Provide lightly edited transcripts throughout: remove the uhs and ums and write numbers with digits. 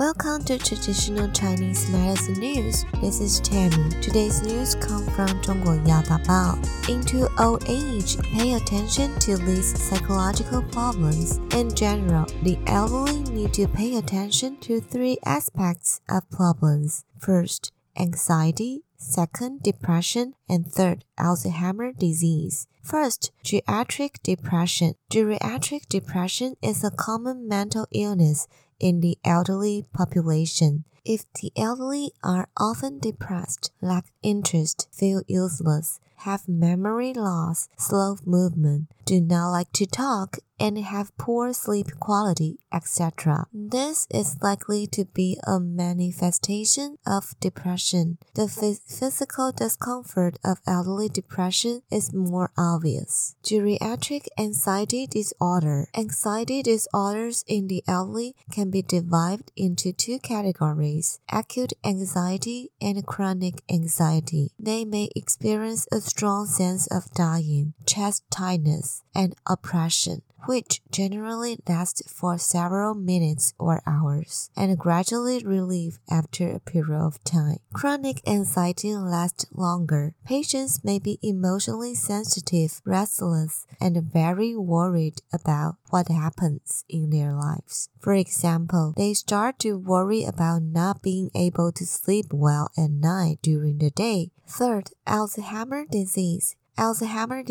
Welcome to Traditional Chinese Medicine News. This is Tammy. Today's news comes from 中国药大报. Into old age, pay attention to these psychological problems. In general, the elderly need to pay attention to three aspects of problems. First, anxiety.Second, depression, and third, Alzheimer's disease. First, geriatric depression. Geriatric depression is a common mental illness in the elderly population. If the elderly are often depressed, lack interest, feel useless, have memory loss, slow movement, do not like to talk, and have poor sleep quality, etc. This is likely to be a manifestation of depression. The physical discomfort of elderly depression is more obvious. Geriatric anxiety disorder. Anxiety disorders in the elderly can be divided into two categories, acute anxiety and chronic anxiety. They may experience a strong sense of dying, chest tightness, and oppression.Which generally lasts for several minutes or hours, and gradually relieve after a period of time. Chronic anxiety lasts longer. Patients may be emotionally sensitive, restless, and very worried about what happens in their lives. For example, they start to worry about not being able to sleep well at night during the day. Third, Alzheimer's disease.Alzheimer's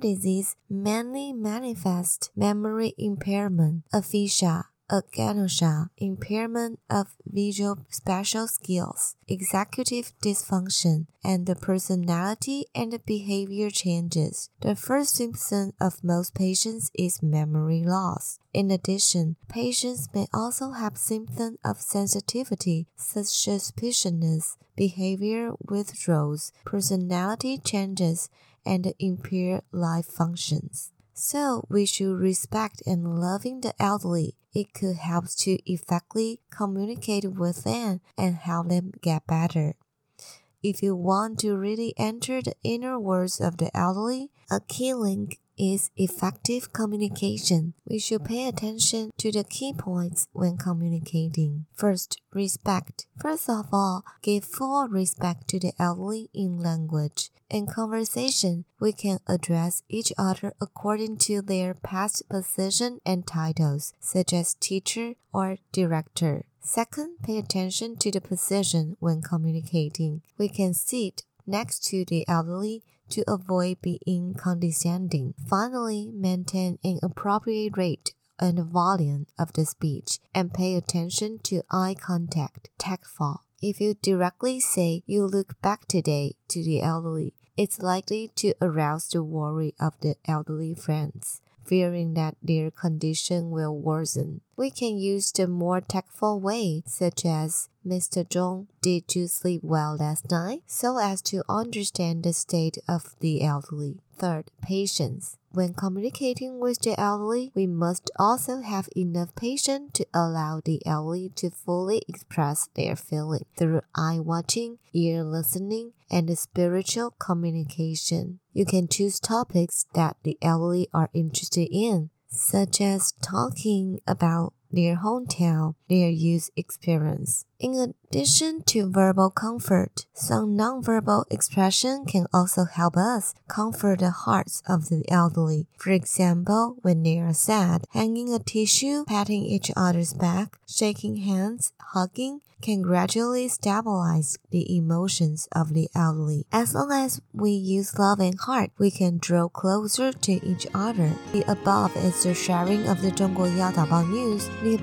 disease mainly manifests memory impairment, aphasia, agnosia, impairment of visual spatial skills, executive dysfunction, and the personality and behavior changes. The first symptom of most patients is memory loss.In addition, patients may also have symptoms of sensitivity, suspiciousness, behavior withdrawals, personality changes, and impaired life functions. So, we should respect and loving the elderly. It could help to effectively communicate with them and help them get better.If you want to really enter the inner worlds of the elderly, a key link is effective communication. We should pay attention to the key points when communicating. First, respect. First of all, give full respect to the elderly in language. In conversation, we can address each other according to their past position and titles, such as teacher or director.Second, pay attention to the position when communicating. We can sit next to the elderly to avoid being condescending. Finally, maintain an appropriate rate and volume of the speech and pay attention to eye contact, tactful. If you directly say, "You look back today," to the elderly, it's likely to arouse the worry of the elderly friends.Fearing that their condition will worsen. We can use the more tactful way, such as, "Mr. Zhong, did you sleep well last night?" so as to understand the state of the elderly. Third, patience. When communicating with the elderly, we must also have enough patience to allow the elderly to fully express their feelings through eye-watching, ear-listening, and spiritual communication. You can choose topics that the elderly are interested in, such as talking about their hometown, their youth experience. In addition to verbal comfort, some nonverbal expression can also help us comfort the hearts of the elderly. For example, when they are sad, hanging a tissue, patting each other's back, shaking hands, hugging, can gradually stabilize the emotions of the elderly. As long as we use love and heart, we can draw closer to each other. The above is the sharing of the 中国药大报 news. If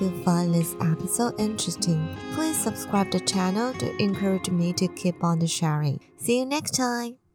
you find this episode interesting, please subscribe to the channel to encourage me to keep on the sharing. See you next time!